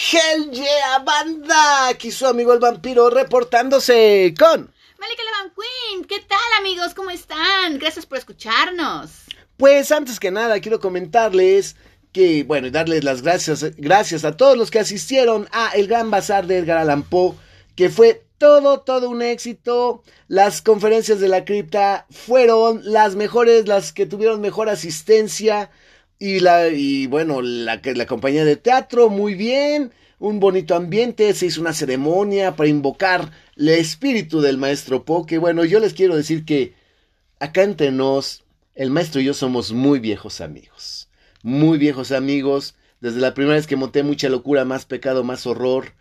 Hell yeah, banda, aquí su amigo el vampiro reportándose con Malika Levan Quinn. ¿Qué tal, amigos? ¿Cómo están? Gracias por escucharnos. Pues antes que nada quiero comentarles que, bueno, y darles las gracias a todos los que asistieron a el gran bazar de Edgar Allan Poe, que fue todo un éxito. Las conferencias de la cripta fueron las mejores, las que tuvieron mejor asistencia. Y bueno, la compañía de teatro, muy bien, un bonito ambiente, se hizo una ceremonia para invocar el espíritu del maestro Poe, que bueno, yo les quiero decir que acá entre nos, el maestro y yo somos muy viejos amigos, desde la primera vez que monté Mucha Locura, Más Pecado, Más Horror,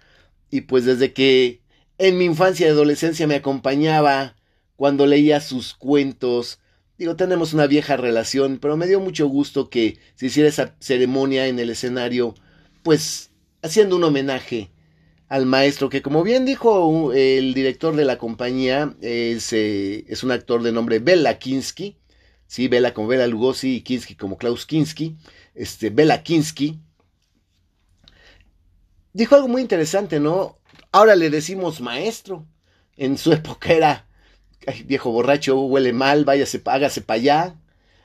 y pues desde que en mi infancia y adolescencia me acompañaba cuando leía sus cuentos. Digo, tenemos una vieja relación, pero me dio mucho gusto que se hiciera esa ceremonia en el escenario, pues, haciendo un homenaje al maestro, que como bien dijo el director de la compañía, es un actor de nombre Bela Kinski, sí, Bela como Bela Lugosi y Kinski como Klaus Kinski, Bela Kinski, dijo algo muy interesante, ¿no? Ahora le decimos maestro, en su época era: ay, viejo borracho, huele mal, váyase, hágase para allá.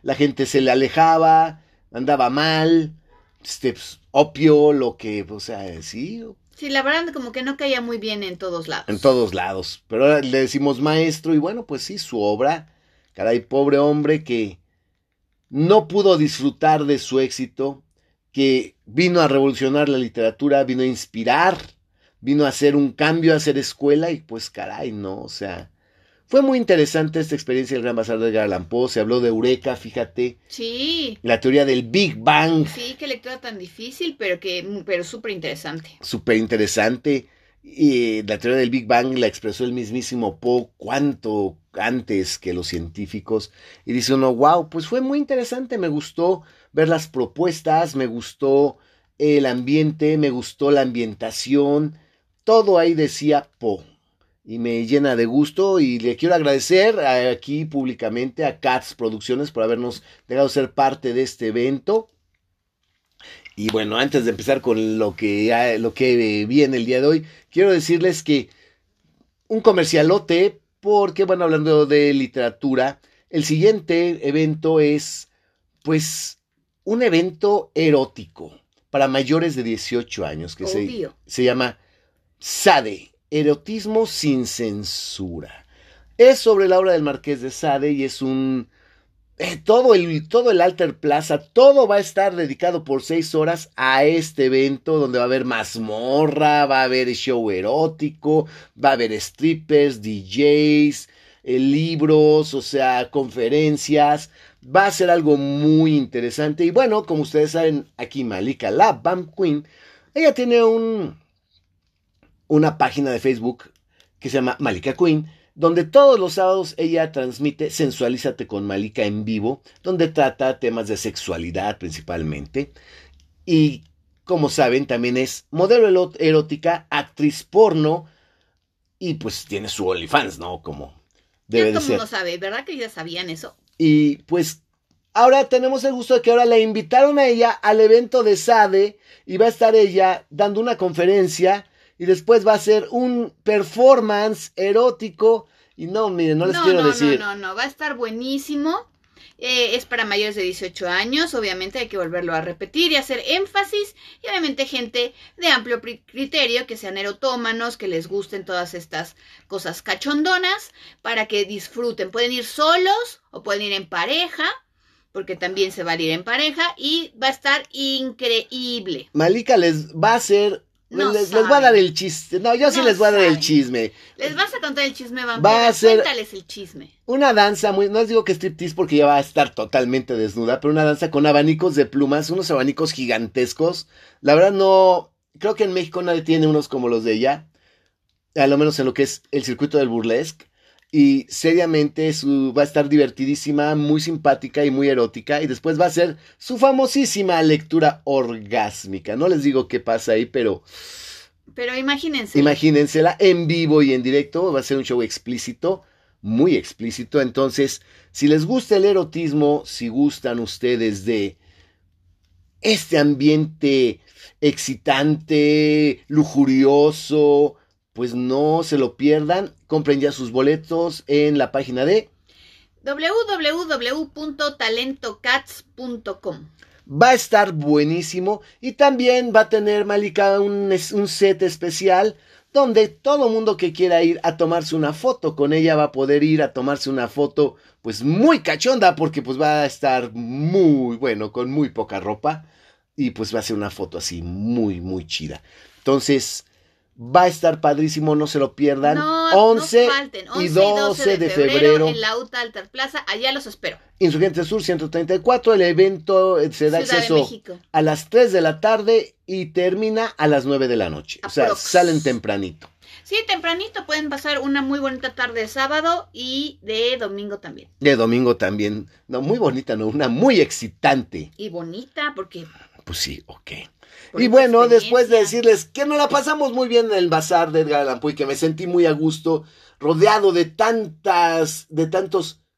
La gente se le alejaba, andaba mal, pues, opio, lo que, o sea, sí. Sí, la verdad como que no caía muy bien en todos lados. En todos lados, pero ahora le decimos maestro y bueno, pues sí, su obra. Caray, pobre hombre que no pudo disfrutar de su éxito, que vino a revolucionar la literatura, vino a inspirar, vino a hacer un cambio, a hacer escuela y pues caray, no, o sea... Fue muy interesante esta experiencia del Gran Bazar de Edgar Allan Poe. Se habló de Eureka, fíjate. Sí. La teoría del Big Bang. Sí, qué lectura tan difícil, pero súper interesante. Súper interesante. Y la teoría del Big Bang la expresó el mismísimo Poe cuanto antes que los científicos. Y dice uno, wow, pues fue muy interesante. Me gustó ver las propuestas, me gustó el ambiente, me gustó la ambientación. Todo ahí decía Poe. Y me llena de gusto y le quiero agradecer aquí públicamente a Cats Producciones por habernos dejado ser parte de este evento. Y bueno, antes de empezar con lo que viene el día de hoy, quiero decirles que un comercialote, porque bueno, hablando de literatura, el siguiente evento es pues un evento erótico para mayores de 18 años que se llama Sade. Erotismo sin censura. Es sobre la obra del Marqués de Sade y es un... todo el Alter Plaza, todo va a estar dedicado por 6 horas a este evento donde va a haber mazmorra, va a haber show erótico, va a haber strippers, DJs, libros, o sea, conferencias. Va a ser algo muy interesante. Y bueno, como ustedes saben, aquí Malika Levan Quinn, ella tiene una página de Facebook que se llama Malika Quinn, donde todos los sábados ella transmite Sensualízate con Malika en vivo, donde trata temas de sexualidad principalmente. Y como saben, también es modelo erótica, actriz porno y pues tiene su OnlyFans, ¿no? Como debe de ser. No sabe, ¿verdad que ya sabían eso? Y pues ahora tenemos el gusto de que ahora la invitaron a ella al evento de Sade y va a estar ella dando una conferencia. Y después va a ser un performance erótico. Y no, miren, no les quiero decir. No, va a estar buenísimo. Es para mayores de 18 años. Obviamente hay que volverlo a repetir y hacer énfasis. Y obviamente gente de amplio criterio, que sean erotómanos, que les gusten todas estas cosas cachondonas, para que disfruten. Pueden ir solos o pueden ir en pareja, porque también se va a ir en pareja. Y va a estar increíble. Malika les va a hacer... Les voy a dar el chisme. No, yo sí no les voy a dar el chisme. Les vas a contar el chisme, vampiro. Va a ser... Cuéntales el chisme. Una danza muy... No les digo que striptease porque ya va a estar totalmente desnuda, pero una danza con abanicos de plumas, unos abanicos gigantescos. La verdad no... Creo que en México nadie tiene unos como los de ella. A lo menos en lo que es el circuito del burlesque. Y seriamente va a estar divertidísima, muy simpática y muy erótica. Y después va a ser su famosísima lectura orgásmica. No les digo qué pasa ahí, pero... Pero imagínense. Imagínensela en vivo y en directo. Va a ser un show explícito, muy explícito. Entonces, si les gusta el erotismo, si gustan ustedes de este ambiente... excitante, lujurioso, pues no se lo pierdan. Compren ya sus boletos en la página de www.talentocats.com. Va a estar buenísimo y también va a tener Malika un set especial donde todo mundo que quiera ir a tomarse una foto con ella va a poder ir a tomarse una foto pues muy cachonda, porque pues va a estar muy bueno, con muy poca ropa, y pues va a ser una foto así muy muy chida. Entonces va a estar padrísimo, no se lo pierdan. No, 11 y 12 de febrero en la UTA Alter Plaza, allá los espero. Insurgente Sur 134, el evento se da acceso a las 3 de la tarde y termina a las 9 de la noche. Aprox. O sea, salen tempranito. Sí, tempranito, pueden pasar una muy bonita tarde de sábado y de domingo también. De domingo también, no, muy bonita, no, una muy excitante. Y bonita, porque... Pues sí, ok. Y bueno, después de decirles que nos la pasamos muy bien en el bazar de Edgar Allan Poe, que me sentí muy a gusto, rodeado de tantos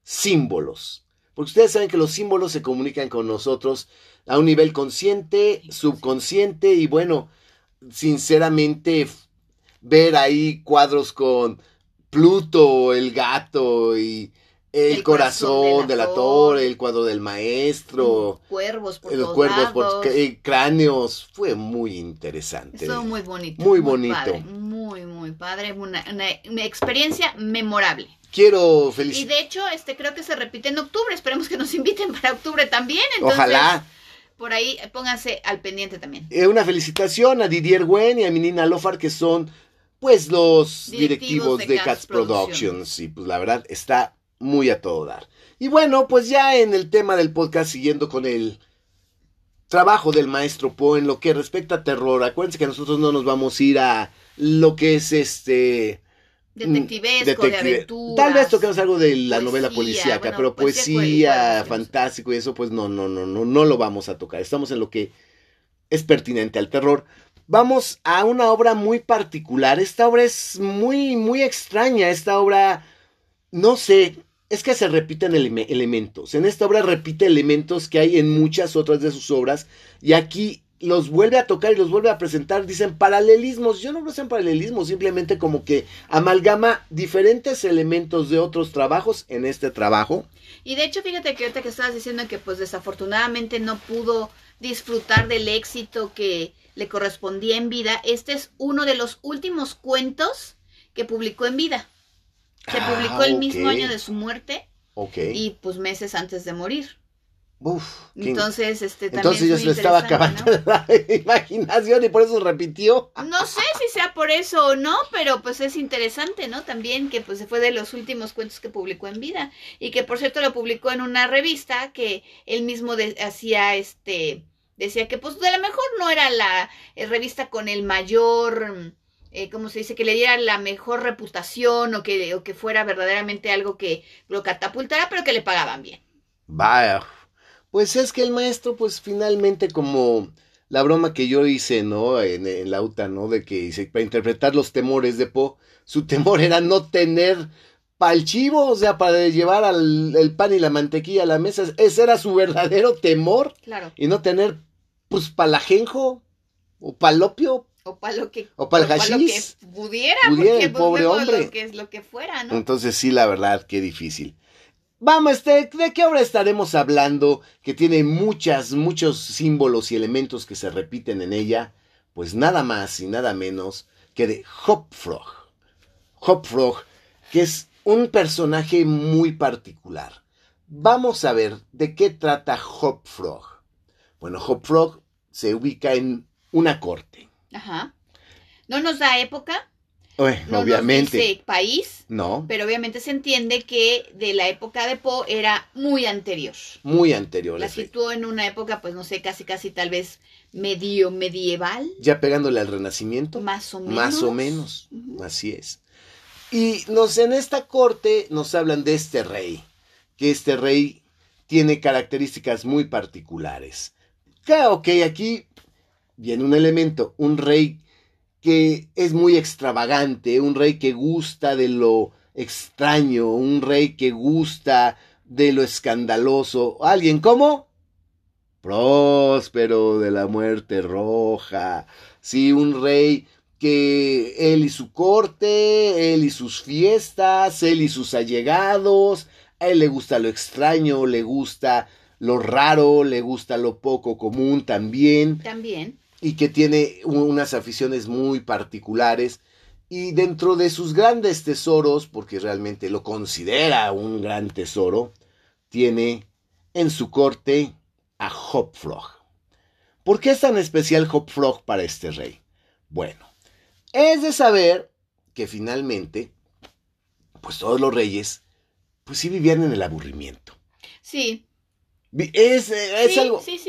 símbolos. Porque ustedes saben que los símbolos se comunican con nosotros a un nivel consciente, subconsciente, y bueno, sinceramente, ver ahí cuadros con Pluto, el gato y... El corazón del actor, el cuadro del maestro, cuervos por los cuervos lados. Por cráneos, fue muy interesante. Estuvo muy bonito. Muy bonito. Padre, muy padre, una experiencia memorable. Quiero felicitar. Y de hecho, creo que se repite en octubre, esperemos que nos inviten para octubre también. Entonces, ojalá. Por ahí, pónganse al pendiente también. Una felicitación a Didier Güen y a Menina Lofar, que son pues los directivos de Cats Productions. Y pues la verdad está... muy a todo dar. Y bueno, pues ya en el tema del podcast, siguiendo con el trabajo del maestro Poe en lo que respecta a terror, acuérdense que nosotros no nos vamos a ir a lo que es detectivesco, de aventuras. Tal vez toquemos algo de la novela policíaca, bueno, pero poesía fantástico y eso, pues no lo vamos a tocar. Estamos en lo que es pertinente al terror. Vamos a una obra muy particular. Esta obra es muy, muy extraña. Esta obra... No sé, es que se repiten elementos. En esta obra repite elementos que hay en muchas otras de sus obras. Y aquí los vuelve a tocar y los vuelve a presentar. Dicen paralelismos. Yo no lo sé en paralelismos. Simplemente como que amalgama diferentes elementos de otros trabajos en este trabajo. Y de hecho, fíjate que ahorita que estabas diciendo que pues desafortunadamente no pudo disfrutar del éxito que le correspondía en vida. Este es uno de los últimos cuentos que publicó en vida. Se publicó el mismo año de su muerte. Y pues meses antes de morir. Uf. Entonces, también. Entonces yo le estaba acabando, ¿no?, la imaginación y por eso repitió. No sé si sea por eso o no, pero pues es interesante, ¿no? También que pues fue de los últimos cuentos que publicó en vida. Y que por cierto lo publicó en una revista que él mismo hacía decía que pues a lo mejor no era la revista con el mayor... ¿cómo se dice? Que le diera la mejor reputación o que fuera verdaderamente algo que lo catapultara, pero que le pagaban bien. Vaya, pues es que el maestro, pues finalmente, como la broma que yo hice, ¿no? En la UTA, ¿no? De que hice para interpretar los temores de Poe, su temor era no tener pa'l chivo, o sea, para llevar el pan y la mantequilla a la mesa. Ese era su verdadero temor. Claro. Y no tener, pues, pa'l ajenjo o pa'l opio. O para lo que pudiera el pobre hombre, lo que fuera, ¿no? Entonces sí, la verdad, qué difícil. Vamos, ¿de qué obra estaremos hablando? Que tiene muchos símbolos y elementos que se repiten en ella. Pues nada más y nada menos que de Hop Frog. Hop Frog, que es un personaje muy particular. Vamos a ver de qué trata Hop Frog. Bueno, Hop Frog se ubica en una corte. Ajá. No nos da época. No obviamente. Nos dice país. No. Pero obviamente se entiende que de la época de Poe era muy anterior. Muy anterior. La situó en una época, pues no sé, casi tal vez medio medieval. Ya pegándole al Renacimiento. Más o menos. Uh-huh. Así es. Y en esta corte nos hablan de este rey. Que este rey tiene características muy particulares. Claro que aquí... viene un elemento, un rey que es muy extravagante, un rey que gusta de lo extraño, un rey que gusta de lo escandaloso. ¿Alguien como Próspero de la Muerte Roja, sí, un rey que él y su corte, él y sus fiestas, él y sus allegados, a él le gusta lo extraño, le gusta lo raro, le gusta lo poco común también. También. Y que tiene unas aficiones muy particulares. Y dentro de sus grandes tesoros, porque realmente lo considera un gran tesoro, tiene en su corte a Hop Frog. ¿Por qué es tan especial Hop Frog para este rey? Bueno, es de saber que finalmente, pues todos los reyes, pues sí vivían en el aburrimiento. Sí. Es sí, algo... Sí.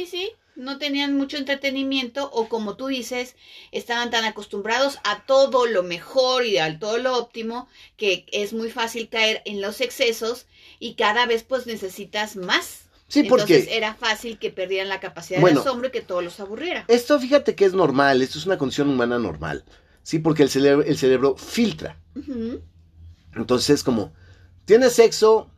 No tenían mucho entretenimiento o, como tú dices, estaban tan acostumbrados a todo lo mejor y a todo lo óptimo que es muy fácil caer en los excesos y cada vez pues necesitas más. Sí, porque... Entonces era fácil que perdieran la capacidad de asombro y que todo los aburriera. Esto fíjate que es normal, esto es una condición humana normal, sí, porque el cerebro filtra. Uh-huh. Entonces como, tienes sexo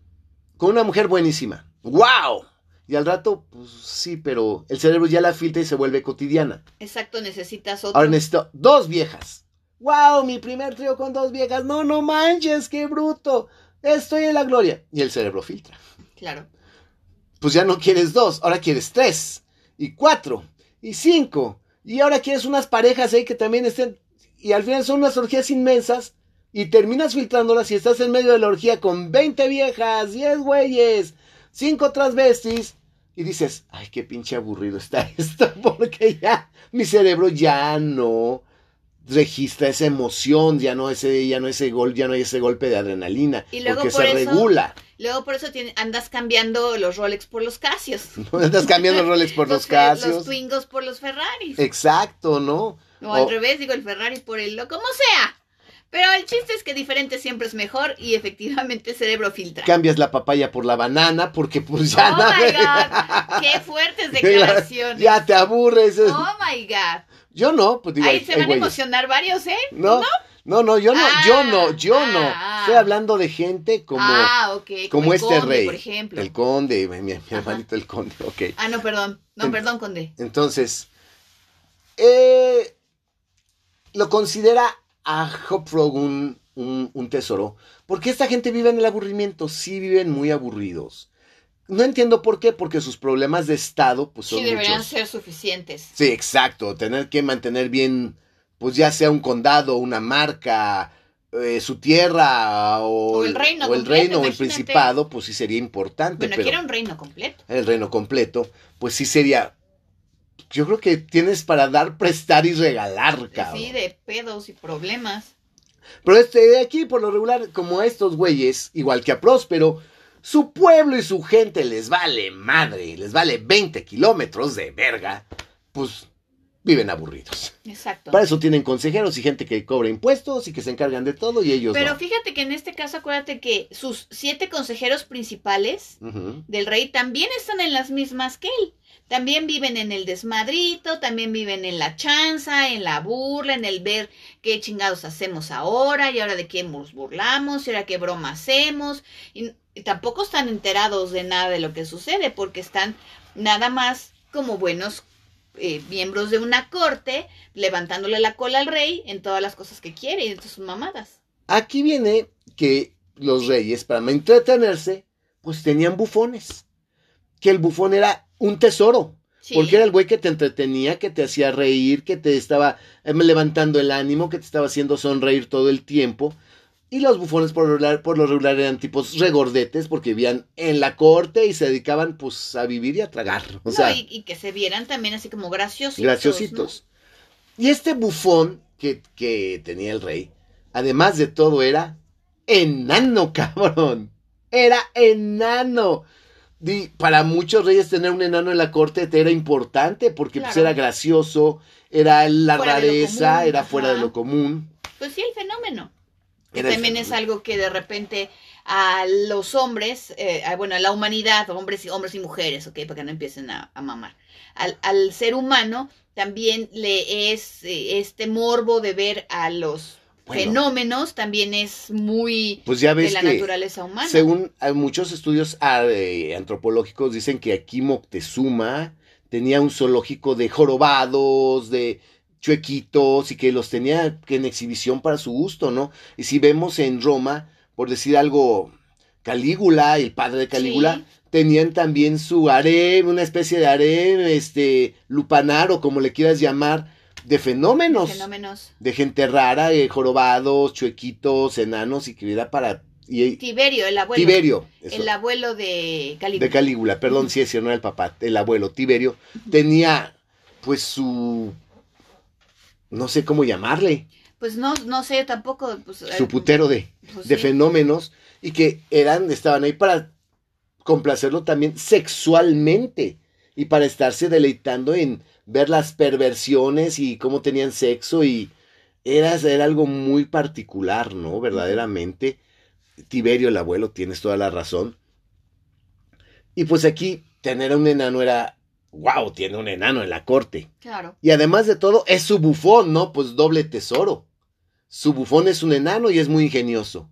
con una mujer buenísima, ¡wow! Y al rato, pues sí, pero el cerebro ya la filtra y se vuelve cotidiana. Exacto, necesitas otro. Ahora necesito 2 viejas. ¡Wow! Mi primer trío con 2 viejas. No manches, qué bruto. Estoy en la gloria. Y el cerebro filtra. Claro. Pues ya no quieres 2, ahora quieres 3. Y 4. Y 5. Y ahora quieres unas parejas ahí que también estén. Y al final son unas orgías inmensas. Y terminas filtrándolas y estás en medio de la orgía con 20 viejas, 10 güeyes, 5 transvestis. Y dices, ay, qué pinche aburrido está esto, porque ya mi cerebro ya no registra esa emoción, ya no hay ese golpe de adrenalina, y luego porque por se eso, regula. Luego por eso andas cambiando los Rolex por los Casios. Andas cambiando los Rolex por los Casios. Los Twingos por los Ferraris. Exacto, ¿no? O al revés, digo, el Ferrari por el... como sea. Pero el chiste es que diferente siempre es mejor y efectivamente el cerebro filtra. Cambias la papaya por la banana porque pues ya... ¡Oh, my God! ¡Qué fuertes declaraciones! Ya te aburres. ¡Oh, my God! Yo no. Pues digo, ahí se van a emocionar varios, ¿eh? ¿No? No, yo no. Estoy hablando de gente como... Ah, ok. Como el este conde, rey. Por ejemplo. El conde, mi hermanito el conde, ok. Ah, no, perdón. Perdón, conde. Entonces, lo considera... a Hop Frog un tesoro, porque esta gente vive en el aburrimiento, sí viven muy aburridos. No entiendo por qué, porque sus problemas de estado pues son sí, deberían muchos. Ser suficientes. Sí, exacto, tener que mantener bien, pues ya sea un condado, una marca, su tierra, o el reino, o el principado, pues sí sería importante. Bueno, aquí era un reino completo. El reino completo, pues sí sería... Yo creo que tienes para dar, prestar y regalar, cabrón. Sí, de pedos y problemas. Pero de aquí, por lo regular, como a estos güeyes, igual que a Próspero, su pueblo y su gente les vale madre, les vale 20 kilómetros de verga, pues viven aburridos. Exacto. Para eso tienen consejeros y gente que cobra impuestos y que se encargan de todo y ellos Pero no. Fíjate que en este caso, acuérdate que sus 7 consejeros principales uh-huh. del rey también están en las mismas que él. También viven en el desmadrito, también viven en la chanza, en la burla, en el ver qué chingados hacemos ahora, y ahora de qué nos burlamos, y ahora qué broma hacemos. Y tampoco están enterados de nada de lo que sucede, porque están nada más como buenos miembros de una corte, levantándole la cola al rey en todas las cosas que quiere, y en sus mamadas. Aquí viene que los reyes, para entretenerse, pues tenían bufones. Que el bufón era... un tesoro, sí. Porque era el güey que te entretenía, que te hacía reír, que te estaba levantando el ánimo, que te estaba haciendo sonreír todo el tiempo. Y los bufones por lo regular eran tipos regordetes porque vivían en la corte y se dedicaban pues a vivir y a tragar. O sea, y que se vieran también así como graciositos. Graciositos. ¿No? Y este bufón que tenía el rey, además de todo era enano, cabrón. Era enano. Y para muchos reyes tener un enano en la corte era importante porque claro. Pues era gracioso, era la rareza, era fuera de lo común. Pues sí, el fenómeno. Es algo que de repente a los hombres, a la humanidad, hombres y mujeres, ok, para que no empiecen a mamar. Al ser humano también le es este morbo de ver a los... Bueno, fenómenos también es muy pues ya ves de la naturaleza humana. Según muchos estudios antropológicos dicen que aquí Moctezuma tenía un zoológico de jorobados, de chuequitos, y que los tenía en exhibición para su gusto, ¿no? Y si vemos en Roma, por decir algo, Calígula, el padre de Calígula, sí, tenían también su harem, una especie de harem, lupanar o como le quieras llamar, de fenómenos. Fenómenos. De gente rara, jorobados, chuequitos, enanos, y que era para... Tiberio, el abuelo. Tiberio. Eso. El abuelo de Calígula. De Calígula, perdón, sí, ese no era el papá, el abuelo, Tiberio. Tenía, pues, su... no sé cómo llamarle. Pues no sé tampoco. Pues, su putero pues, de sí, fenómenos, y que estaban ahí para complacerlo también sexualmente y para estarse deleitando en ver las perversiones y cómo tenían sexo, y era algo muy particular, ¿no? Verdaderamente. Tiberio, el abuelo, tienes toda la razón. Y pues aquí tener a un enano era, wow, tiene un enano en la corte. Claro. Y además de todo, es su bufón, ¿no? Pues doble tesoro. Su bufón es un enano y es muy ingenioso.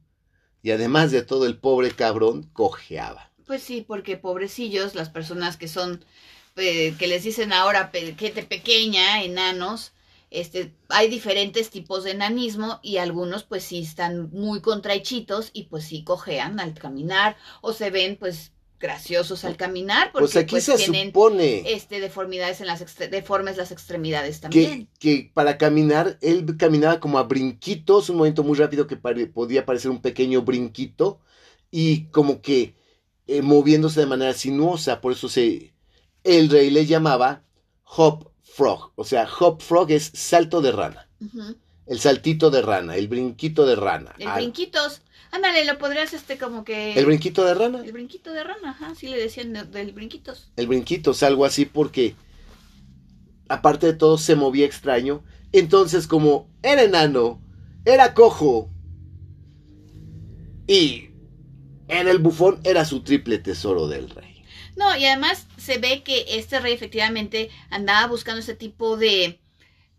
Y además de todo, el pobre cabrón cojeaba. Pues sí, porque pobrecillos, las personas que son, que les dicen ahora gente pequeña, enanos, hay diferentes tipos de enanismo, y algunos pues sí están muy contrahechitos y pues sí cojean al caminar, o se ven pues graciosos al caminar, porque pues aquí pues, se tienen, supone, deformidades en deformes las extremidades también. Que para caminar, él caminaba como a brinquitos, un movimiento muy rápido que podía parecer un pequeño brinquito, y como que moviéndose de manera sinuosa, por eso el rey le llamaba Hop Frog. O sea, Hop Frog es salto de rana. Uh-huh. El saltito de rana, el brinquito de rana. El brinquitos. Ándale, lo podrías como que... ¿El brinquito de rana? El brinquito de rana, ajá, sí le decían del brinquitos. El brinquitos, algo así, porque aparte de todo se movía extraño. Entonces, como era enano, era cojo y era el bufón, era su triple tesoro del rey. No, y además se ve que este rey efectivamente andaba buscando este tipo de,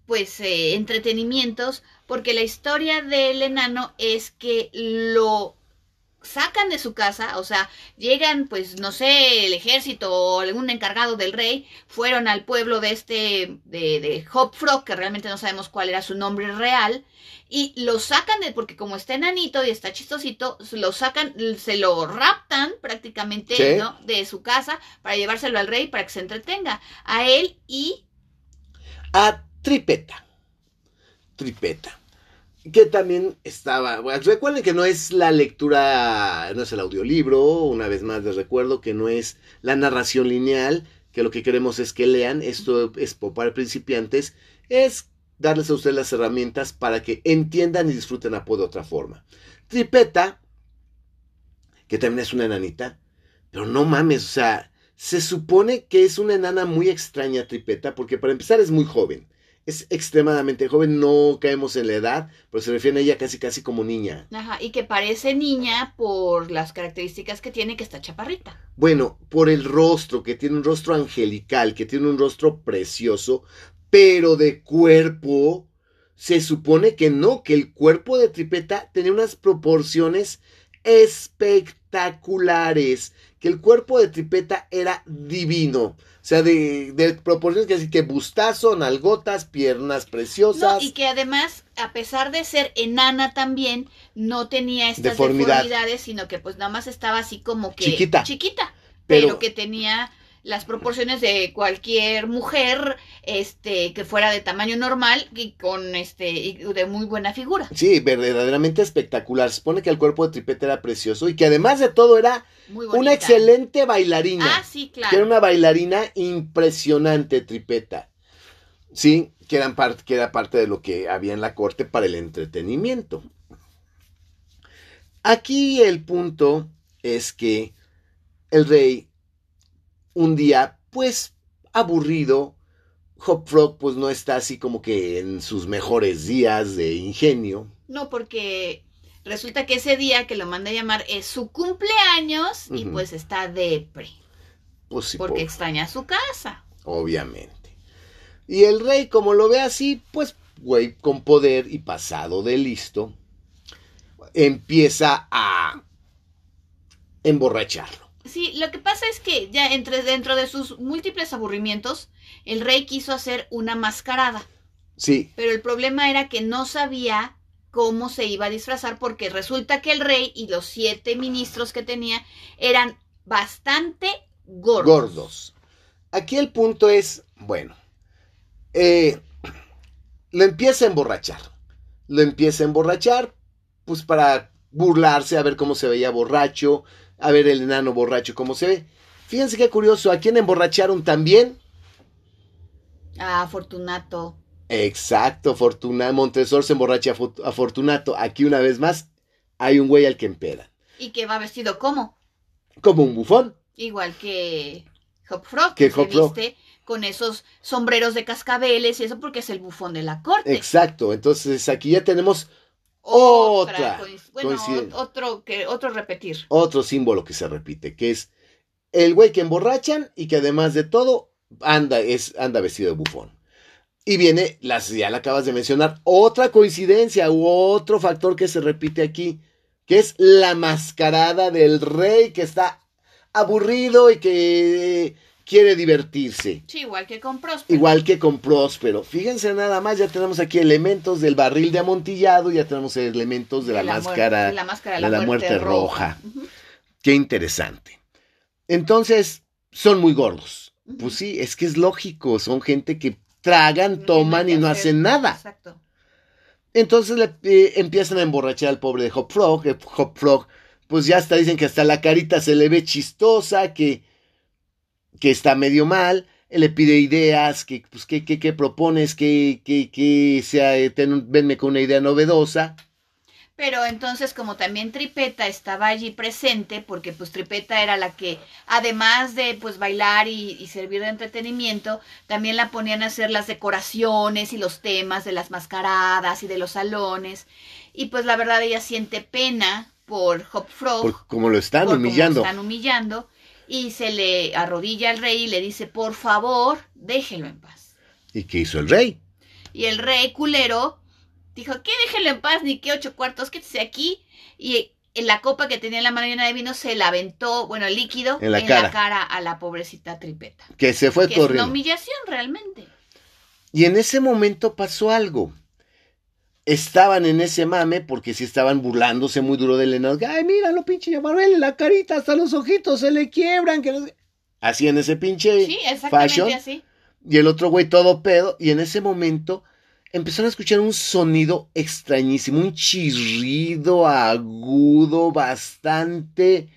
pues, entretenimientos, porque la historia del enano es que lo sacan de su casa, o sea, llegan, pues, no sé, el ejército o algún encargado del rey, fueron al pueblo de de Hop Frog, que realmente no sabemos cuál era su nombre real, y lo sacan porque como está enanito y está chistosito, lo sacan, se lo raptan prácticamente, ¿sí?, ¿no?, de su casa para llevárselo al rey para que se entretenga, a él y a Trippetta, que también estaba, bueno, recuerden que no es la lectura, no es el audiolibro, una vez más les recuerdo que no es la narración lineal, que lo que queremos es que lean, esto es para principiantes, es darles a ustedes las herramientas para que entiendan y disfruten a Poe de otra forma. Trippetta, que también es una enanita, pero no mames, o sea, se supone que es una enana muy extraña Trippetta, porque para empezar es muy joven, es extremadamente joven, no caemos en la edad, pero se refiere a ella casi como niña. Ajá, y que parece niña por las características que tiene, que está chaparrita. Bueno, por el rostro, que tiene un rostro angelical, que tiene un rostro precioso, pero de cuerpo, se supone que no, que el cuerpo de Trippetta tenía unas proporciones espectaculares, que el cuerpo de Trippetta era divino, o sea, de proporciones que así que bustazo, nalgotas, piernas preciosas. No, y que además, a pesar de ser enana también, no tenía estas deformidades, sino que pues nada más estaba así como que... Chiquita. Pero que tenía... las proporciones de cualquier mujer, que fuera de tamaño normal y con y de muy buena figura. Sí, verdaderamente espectacular. Se supone que el cuerpo de Trippetta era precioso y que además de todo era una excelente bailarina. Ah, sí, claro. Que era una bailarina impresionante, Trippetta. Sí, que era parte de lo que había en la corte para el entretenimiento. Aquí el punto es que el rey, un día, pues, aburrido, Hop Frog, pues, no está así como que en sus mejores días de ingenio. No, porque resulta que ese día que lo manda a llamar es su cumpleaños, uh-huh, y pues está depre. Pues sí, porque extraña su casa. Obviamente. Y el rey, como lo ve así, pues, güey, con poder y pasado de listo, empieza a emborracharlo. Sí, lo que pasa es que ya dentro de sus múltiples aburrimientos, el rey quiso hacer una mascarada. Sí. Pero el problema era que no sabía cómo se iba a disfrazar, porque resulta que el rey y los 7 ministros que tenía eran bastante gordos. Aquí el punto es, bueno, lo empieza a emborrachar. Pues para burlarse, a ver cómo se veía borracho, a ver el enano borracho cómo se ve. Fíjense qué curioso, ¿a quién emborracharon también? A Fortunato. Exacto, Fortunato. Montresor se emborracha a Fortunato. Aquí una vez más hay un güey al que empeda. ¿Y que va vestido como? Como un bufón. Igual que Hop Frog, que se viste con esos sombreros de cascabeles y eso porque es el bufón de la corte. Exacto, entonces aquí ya tenemos otra. Otro repetir. Otro símbolo que se repite, que es el güey que emborrachan y que además de todo anda vestido de bufón. Y viene, ya la acabas de mencionar, otra coincidencia u otro factor que se repite aquí, que es la mascarada del rey que está aburrido y que quiere divertirse. Sí, igual que con Próspero. Fíjense nada más, ya tenemos aquí elementos del barril de amontillado, ya tenemos elementos de la máscara de la muerte roja. Uh-huh. Qué interesante. Entonces, son muy gordos. Uh-huh. Pues sí, es que es lógico, son gente que tragan, toman y no hacen nada. Exacto. Entonces empiezan a emborrachar al pobre de Hop Frog. Hop Frog, pues ya hasta dicen que hasta la carita se le ve chistosa, que está medio mal. Él le pide ideas, que propones, que sea, venme con una idea novedosa. Pero entonces, como también Trippetta estaba allí presente, porque pues Trippetta era la que, además de pues bailar y servir de entretenimiento, también la ponían a hacer las decoraciones y los temas de las mascaradas y de los salones. Y pues la verdad ella siente pena por Hop Frog. Por cómo lo están humillando. Y se le arrodilla al rey y le dice, por favor, déjelo en paz. ¿Y qué hizo el rey? Y el rey culero dijo, ¿qué? Déjelo en paz, ni qué 8 cuartos, quédese aquí. Y en la copa que tenía en la mano llena de vino se la aventó, bueno, el líquido, en la cara a la pobrecita Trippetta. Que se fue corriendo. Es una humillación realmente. Y en ese momento pasó algo. Estaban en ese mame porque sí estaban burlándose muy duro de Elena. Ay, míralo, pinche Llamarvel, la carita, hasta los ojitos se le quiebran. Que no... Así en ese pinche sí, exactamente fashion. Así. Y el otro güey todo pedo. Y en ese momento empezaron a escuchar un sonido extrañísimo, un chirrido agudo, bastante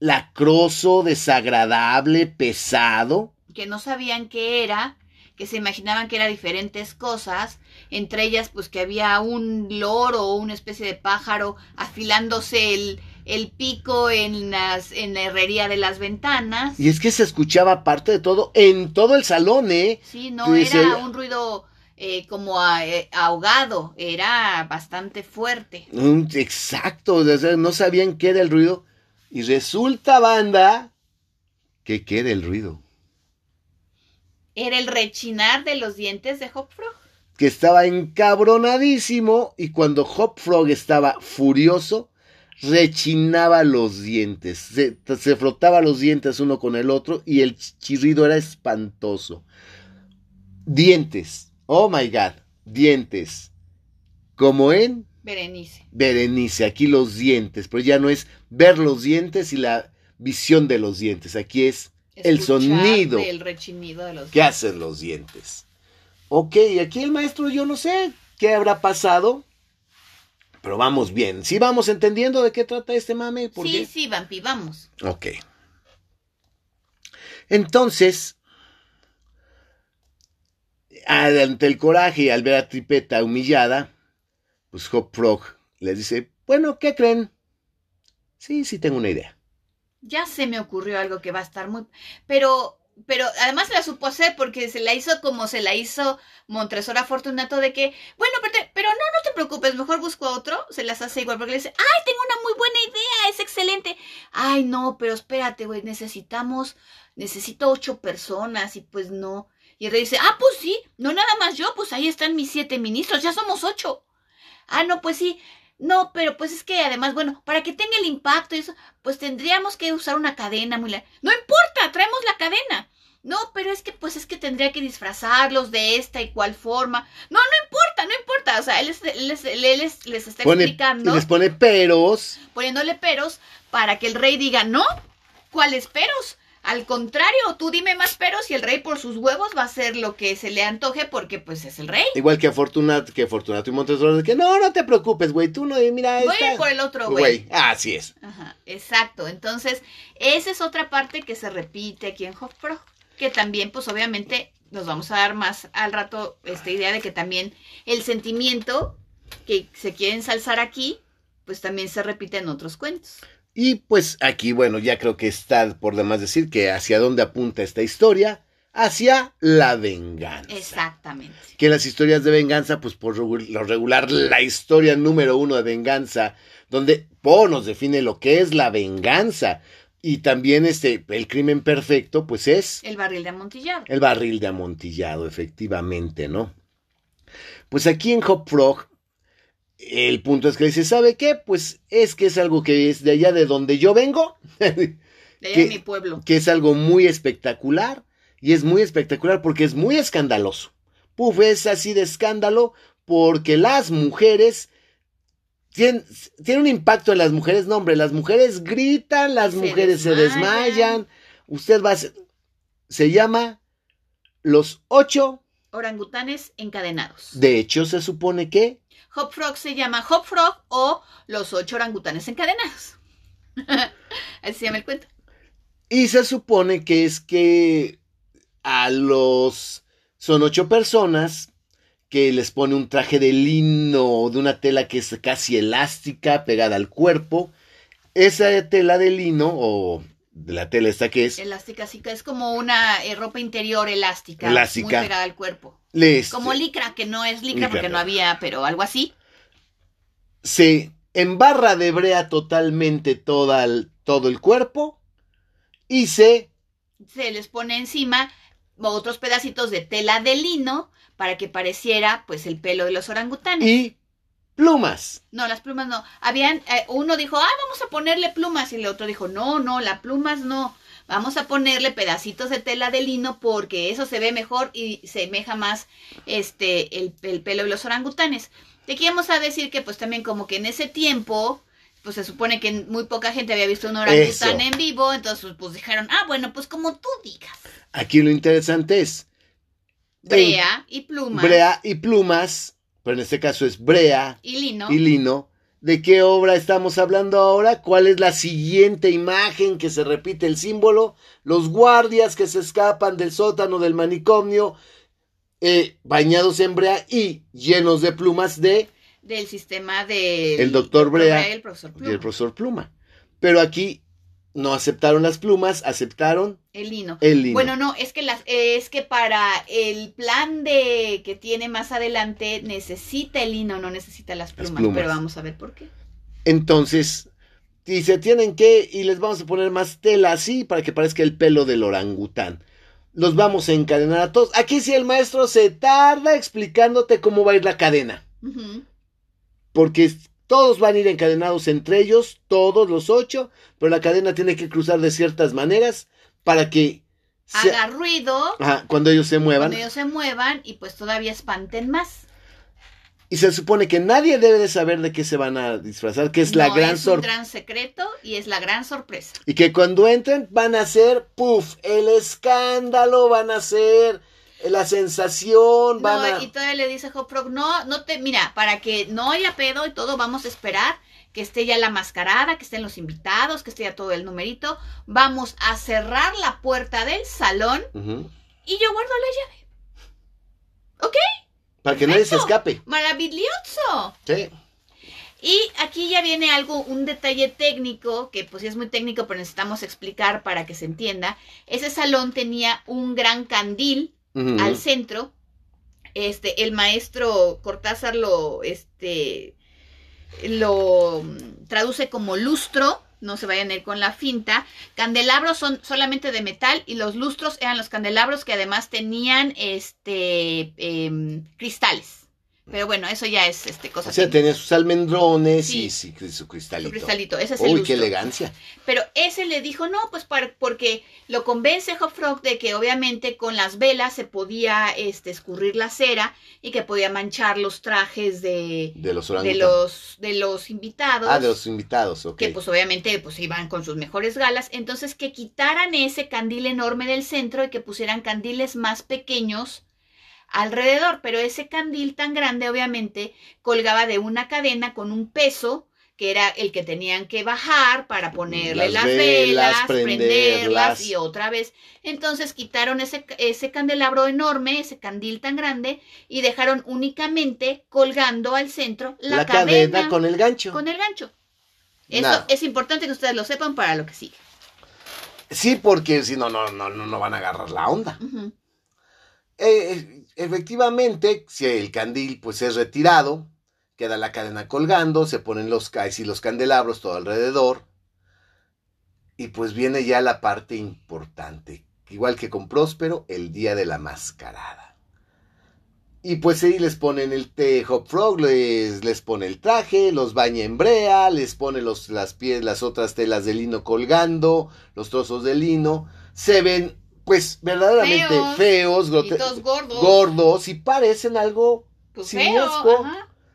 lacroso, desagradable, pesado. Que no sabían qué era, que se imaginaban que eran diferentes cosas, entre ellas pues que había un loro o una especie de pájaro afilándose el pico en la herrería de las ventanas. Y es que se escuchaba parte de todo, en todo el salón, ¿eh? Sí, no era un ruido... como ahogado, era bastante fuerte. Exacto, no sabían qué era el ruido. Y resulta, banda, que qué era el ruido. Era el rechinar de los dientes de Hop Frog. Que estaba encabronadísimo y cuando Hop Frog estaba furioso, rechinaba los dientes. Se frotaba los dientes uno con el otro y el chirrido era espantoso. Dientes. Oh my God, dientes, como en Berenice, aquí los dientes, pero ya no es ver los dientes y la visión de los dientes, aquí es el sonido, el rechinido de los dientes. ¿Qué hacen los dientes? Ok, aquí el maestro, yo no sé qué habrá pasado, pero vamos bien, sí vamos entendiendo de qué trata este mame. Sí, vampi, vamos. Ok, entonces... Ante el coraje y al ver a Trippetta humillada, pues Hop Frog les dice, bueno, ¿qué creen? Sí, tengo una idea. Ya se me ocurrió algo que va a estar muy... Pero además la supo hacer porque se la hizo como se la hizo Montresor a Fortunato de que, bueno, pero no te preocupes, mejor busco a otro, se las hace igual porque le dice, ¡ay, tengo una muy buena idea, es excelente! ¡Ay, no, pero espérate, güey, necesito 8 personas y pues no... Y el rey dice, ah, pues sí, no nada más yo, pues ahí están mis 7 ministros, ya somos 8. Ah, no, pues sí, No, pero pues es que además, bueno, para que tenga el impacto y eso, pues tendríamos que usar una cadena muy larga. No importa, traemos la cadena. No, pero es que pues es que tendría que disfrazarlos de esta y cual forma. No, no importa, no importa. O sea, él les está explicando. Les pone peros. Poniéndole peros para que el rey diga, no, ¿cuáles peros? Al contrario, tú dime más peros y el rey por sus huevos va a hacer lo que se le antoje porque pues es el rey. Igual que a Fortunato, y Montresor, que no, no te preocupes, güey, tú no, mira. Voy a ir por el otro, güey. Así es. Ajá, exacto. Entonces, esa es otra parte que se repite aquí en Hop Frog, que también pues obviamente nos vamos a dar más al rato esta idea de que también el sentimiento que se quiere ensalzar aquí, pues también se repite en otros cuentos. Y pues aquí, bueno, ya creo que está por demás decir que hacia dónde apunta esta historia, hacia la venganza. Exactamente. Que las historias de venganza, pues por lo regular, la historia número uno de venganza, donde Poe nos define lo que es la venganza. Y también el crimen perfecto, pues es... El barril de amontillado. El barril de amontillado, efectivamente, ¿no? Pues aquí en Hop Frog... El punto es que dice, ¿sabe qué? Pues es que es algo que es de allá de donde yo vengo. De allá de mi pueblo. Que es algo muy espectacular. Y es muy espectacular porque es muy escandaloso. Puf, es así de escándalo porque las mujeres... Tiene un impacto en las mujeres. No, hombre, las mujeres gritan, las mujeres se desmayan. Usted va a... Se llama Los 8... Orangutanes encadenados. De hecho, se supone que... Hop Frog se llama Hop Frog o Los 8 orangutanes encadenados. Así se llama el cuento. Y se supone que es que son 8 personas que les pone un traje de lino o de una tela que es casi elástica pegada al cuerpo. Esa tela de lino o de la tela esta que es... Elástica, sí, que es como una ropa interior elástica, muy pegada al cuerpo. Como licra, que no es licra porque no había, pero algo así. Se embarra de brea totalmente todo el cuerpo y se les pone encima otros pedacitos de tela de lino para que pareciera pues el pelo de los orangutanes. Y plumas. No, las plumas no. Habían, uno dijo, vamos a ponerle plumas, y el otro dijo, no, las plumas no. Vamos a ponerle pedacitos de tela de lino porque eso se ve mejor y semeja más el pelo de los orangutanes. Te queremos a decir que pues también como que en ese tiempo, pues se supone que muy poca gente había visto un orangután en vivo, entonces pues dijeron, bueno, pues como tú digas. Aquí lo interesante es... Brea y plumas, pero en este caso es brea y lino. ¿De qué obra estamos hablando ahora? ¿Cuál es la siguiente imagen que se repite el símbolo? Los guardias que se escapan del sótano del manicomio, bañados en brea y llenos de plumas del sistema de... El doctor Brea y el profesor Pluma. Pero aquí no aceptaron las plumas, aceptaron... El lino. Bueno, no, es que para el plan que tiene más adelante necesita el lino, no necesita las plumas, pero vamos a ver por qué. Entonces, y les vamos a poner más tela así para que parezca el pelo del orangután. Los vamos a encadenar a todos. Aquí sí el maestro se tarda explicándote cómo va a ir la cadena. Uh-huh. Porque todos van a ir encadenados entre ellos, todos los 8, pero la cadena tiene que cruzar de ciertas maneras para que haga ruido. Ajá, cuando ellos se muevan. Y pues todavía espanten más. Y se supone que nadie debe de saber de qué se van a disfrazar, que es la gran sorpresa. Es un gran secreto y es la gran sorpresa. Y que cuando entren van a hacer, el escándalo, van a hacer la sensación, y todavía le dice Hop Frog, mira, para que no haya pedo y todo, vamos a esperar que esté ya la mascarada, que estén los invitados, que esté ya todo el numerito. Vamos a cerrar la puerta del salón y yo guardo la llave. ¿Ok? Para que nadie se escape. ¡Maravilloso! Sí. Y aquí ya viene un detalle técnico, que pues sí es muy técnico, pero necesitamos explicar para que se entienda. Ese salón tenía un gran candil al centro. El maestro Cortázar lo traduce como lustro, no se vayan a ir con la finta. Candelabros son solamente de metal y los lustros eran los candelabros que además tenían cristales. Pero bueno, eso ya es cosa. O sea, tenía sus almendrones, sí, y su cristalito. Su cristalito, ese es el lustro. Qué elegancia. Pero ese le dijo, no, pues porque lo convence Hop Frog de que obviamente con las velas se podía escurrir la cera y que podía manchar los trajes de los invitados. Ah, de los invitados, ok. Que pues obviamente iban con sus mejores galas. Entonces que quitaran ese candil enorme del centro y que pusieran candiles más pequeños alrededor, pero ese candil tan grande obviamente colgaba de una cadena con un peso que era el que tenían que bajar para ponerle las velas, prenderlas y otra vez. Entonces quitaron ese candelabro enorme, ese candil tan grande, y dejaron únicamente colgando al centro la cadena con el gancho. Eso es importante que ustedes lo sepan para lo que sigue. Sí, porque si no, no van a agarrar la onda. Uh-huh. Efectivamente, si el candil es retirado, queda la cadena colgando, se ponen los candelabros todo alrededor, y viene ya la parte importante, igual que con Próspero, el día de la mascarada. Y ahí les ponen el té. Hop Frog les pone el traje, los baña en brea, les pone las otras telas de lino colgando, los trozos de lino, se ven verdaderamente feos, y gordos, y parecen algo simiesco,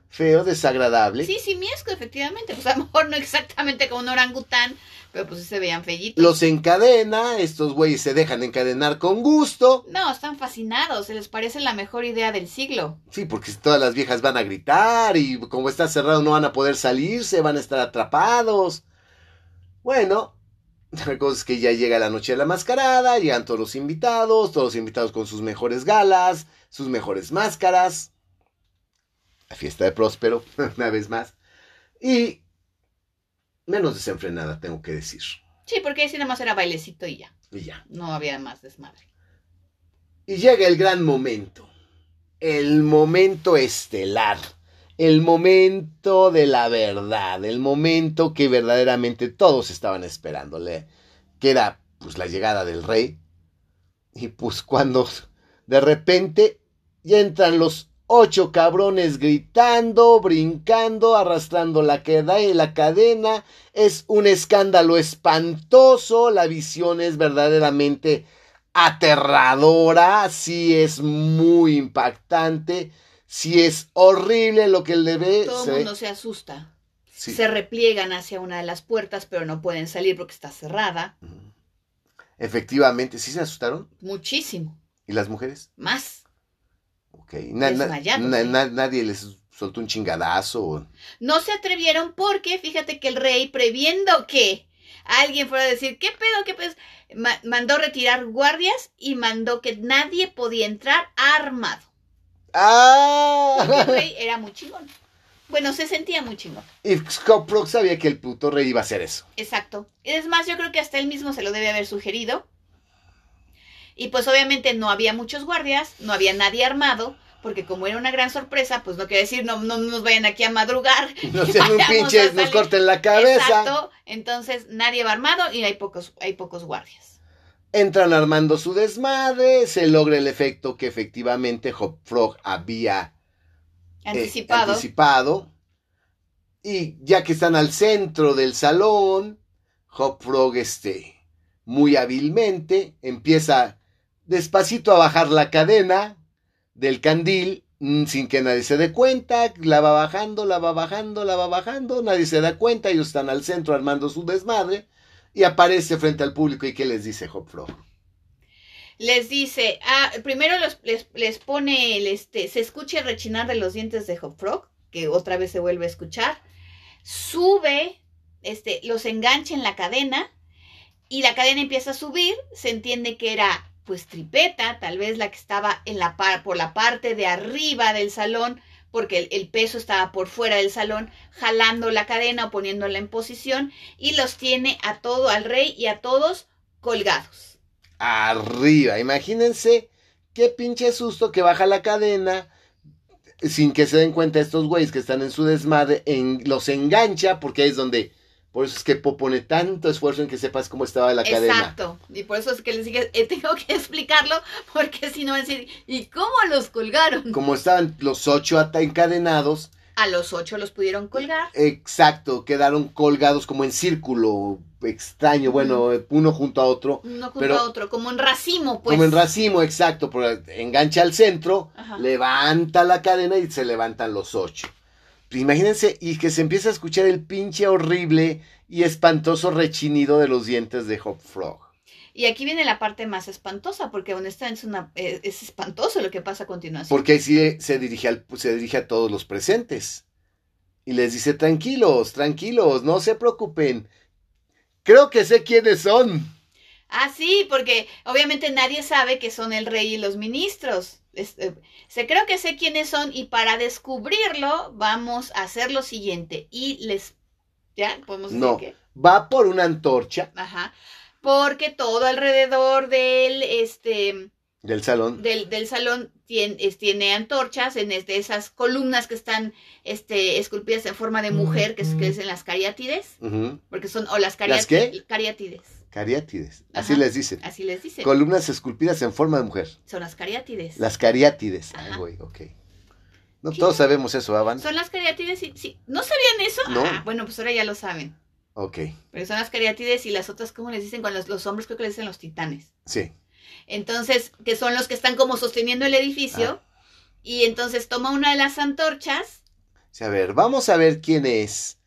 feo, desagradable. Sí, simiesco, efectivamente, a lo mejor no exactamente como un orangután, pero se veían fellitos. Los encadena, estos güeyes se dejan encadenar con gusto. No, están fascinados, se les parece la mejor idea del siglo. Sí, porque todas las viejas van a gritar, y como está cerrado no van a poder salirse, van a estar atrapados. Bueno... La cosa es que ya llega la noche de la mascarada, llegan todos los invitados con sus mejores galas, sus mejores máscaras. La fiesta de Próspero, una vez más. Y menos desenfrenada, tengo que decir. Sí, porque ese nada más era bailecito y ya. No había más desmadre. Y llega el gran momento. El momento estelar. El momento de la verdad, el momento que verdaderamente todos estaban esperándole, que era la llegada del rey. Y cuando de repente ya entran los 8 cabrones gritando, brincando, arrastrando la cadena. Es un escándalo espantoso, la visión es verdaderamente aterradora, sí es muy impactante. Si es horrible lo que le ve. Todo el mundo se asusta. Sí. Se repliegan hacia una de las puertas, pero no pueden salir porque está cerrada. Efectivamente, ¿sí se asustaron? Muchísimo. ¿Y las mujeres? Más. Ok. Nadie les soltó un chingadazo. No se atrevieron porque, fíjate que el rey, previendo que alguien fuera a decir, ¿qué pedo? Mandó retirar guardias y mandó que nadie podía entrar armado. ¡Ah! Porque el rey era muy chingón. Bueno, se sentía muy chingón. Y Hop Frog sabía que el puto rey iba a hacer eso. Exacto. Es más, yo creo que hasta él mismo se lo debe haber sugerido. Y obviamente no había muchos guardias, no había nadie armado, porque como era una gran sorpresa, no quiere decir, no nos vayan aquí a madrugar. No sean un pinche, nos corten la cabeza. Exacto. Entonces, nadie va armado y hay pocos guardias. Entran armando su desmadre, se logra el efecto que efectivamente Hop Frog había anticipado. Y ya que están al centro del salón, Hop Frog muy hábilmente empieza despacito a bajar la cadena del candil sin que nadie se dé cuenta. La va bajando, nadie se da cuenta, ellos están al centro armando su desmadre. Y aparece frente al público. ¿Y qué les dice Hop Frog? Les dice, primero les pone, se escucha el rechinar de los dientes de Hop Frog, que otra vez se vuelve a escuchar. Sube, los engancha en la cadena, y la cadena empieza a subir. Se entiende que era, Trippetta, tal vez la que estaba por la parte de arriba del salón, porque el peso estaba por fuera del salón, jalando la cadena o poniéndola en posición, y los tiene al rey y a todos colgados. Arriba, imagínense qué pinche susto que baja la cadena, sin que se den cuenta estos güeyes que están en su desmadre, los engancha, porque ahí es donde Por eso es que Poe pone tanto esfuerzo en que sepas cómo estaba la cadena. Exacto. Y por eso es que les dije, tengo que explicarlo, porque si no van a decir, ¿y cómo los colgaron? Como estaban los 8 encadenados. A los 8 los pudieron colgar. Exacto, quedaron colgados como en círculo extraño, bueno, uno junto a otro. Como en racimo, pues. Como en racimo, exacto, porque engancha al centro, ajá, levanta la cadena y se levantan los 8. Imagínense, y que se empieza a escuchar el pinche horrible y espantoso rechinido de los dientes de Hop Frog. Y aquí viene la parte más espantosa, porque honestamente es espantoso lo que pasa a continuación. Porque ahí sí se dirige a todos los presentes. Y les dice, tranquilos, tranquilos, no se preocupen. Creo que sé quiénes son. Ah, sí, porque obviamente nadie sabe que son el rey y los ministros. Creo que sé quiénes son, y para descubrirlo vamos a hacer lo siguiente. Y les... ¿Ya? ¿Podemos decir qué? Va por una antorcha. Ajá. Porque todo alrededor del salón. Del salón tiene antorchas en esas columnas que están esculpidas en forma de mujer, que es en las cariátides. Uh-huh. Porque son, o las cariátides. ¿Las qué? Cariátides. Ajá. Así les dicen. Columnas esculpidas en forma de mujer. Son las cariátides. Las cariátides. Ajá. Ay, güey, ok. No, ¿qué? Todos sabemos eso, ¿van? Son las cariátides, sí. ¿No sabían eso? No. Ah, bueno, pues ahora ya lo saben. Ok. Pero son las cariátides, y las otras, ¿cómo les dicen? Con los hombres creo que les dicen los titanes. Sí. Entonces, que son los que están como sosteniendo el edificio. Ah. Y entonces toma una de las antorchas. Sí, a ver, vamos a ver quién es.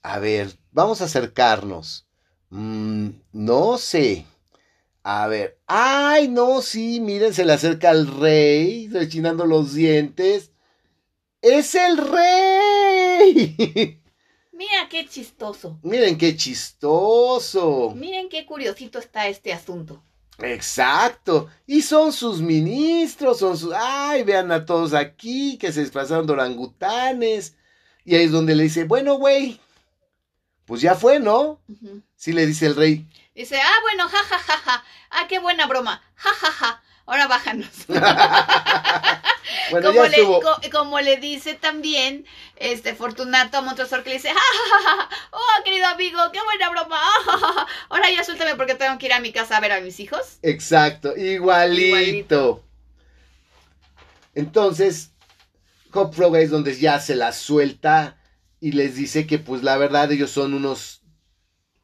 A ver, vamos a acercarnos. No sé. A ver. Ay, no, sí, miren, se le acerca al rey, rechinando los dientes. ¡Es el rey! Mira qué chistoso. Miren qué chistoso. Miren qué curiosito está este asunto. Exacto. Y son sus ministros, Ay, vean a todos aquí que se disfrazaron de orangutanes. Y ahí es donde le dice, bueno, güey, pues ya fue, ¿no? Uh-huh. Sí, le dice el rey. Dice, ah, bueno, ja, ja, ja, ja. Ah, qué buena broma. Ja, ja, ja. Ahora bájanos. Bueno, como le dice también Fortunato a Montresor, que le dice, ¡ah, ja, ja, ja! ¡Oh, querido amigo, qué buena broma! ¡Ah, ja, ja, ja! Ahora ya suéltame porque tengo que ir a mi casa a ver a mis hijos. Exacto, igualito. Entonces, Hop Frog es donde ya se la suelta y les dice que pues la verdad ellos son unos...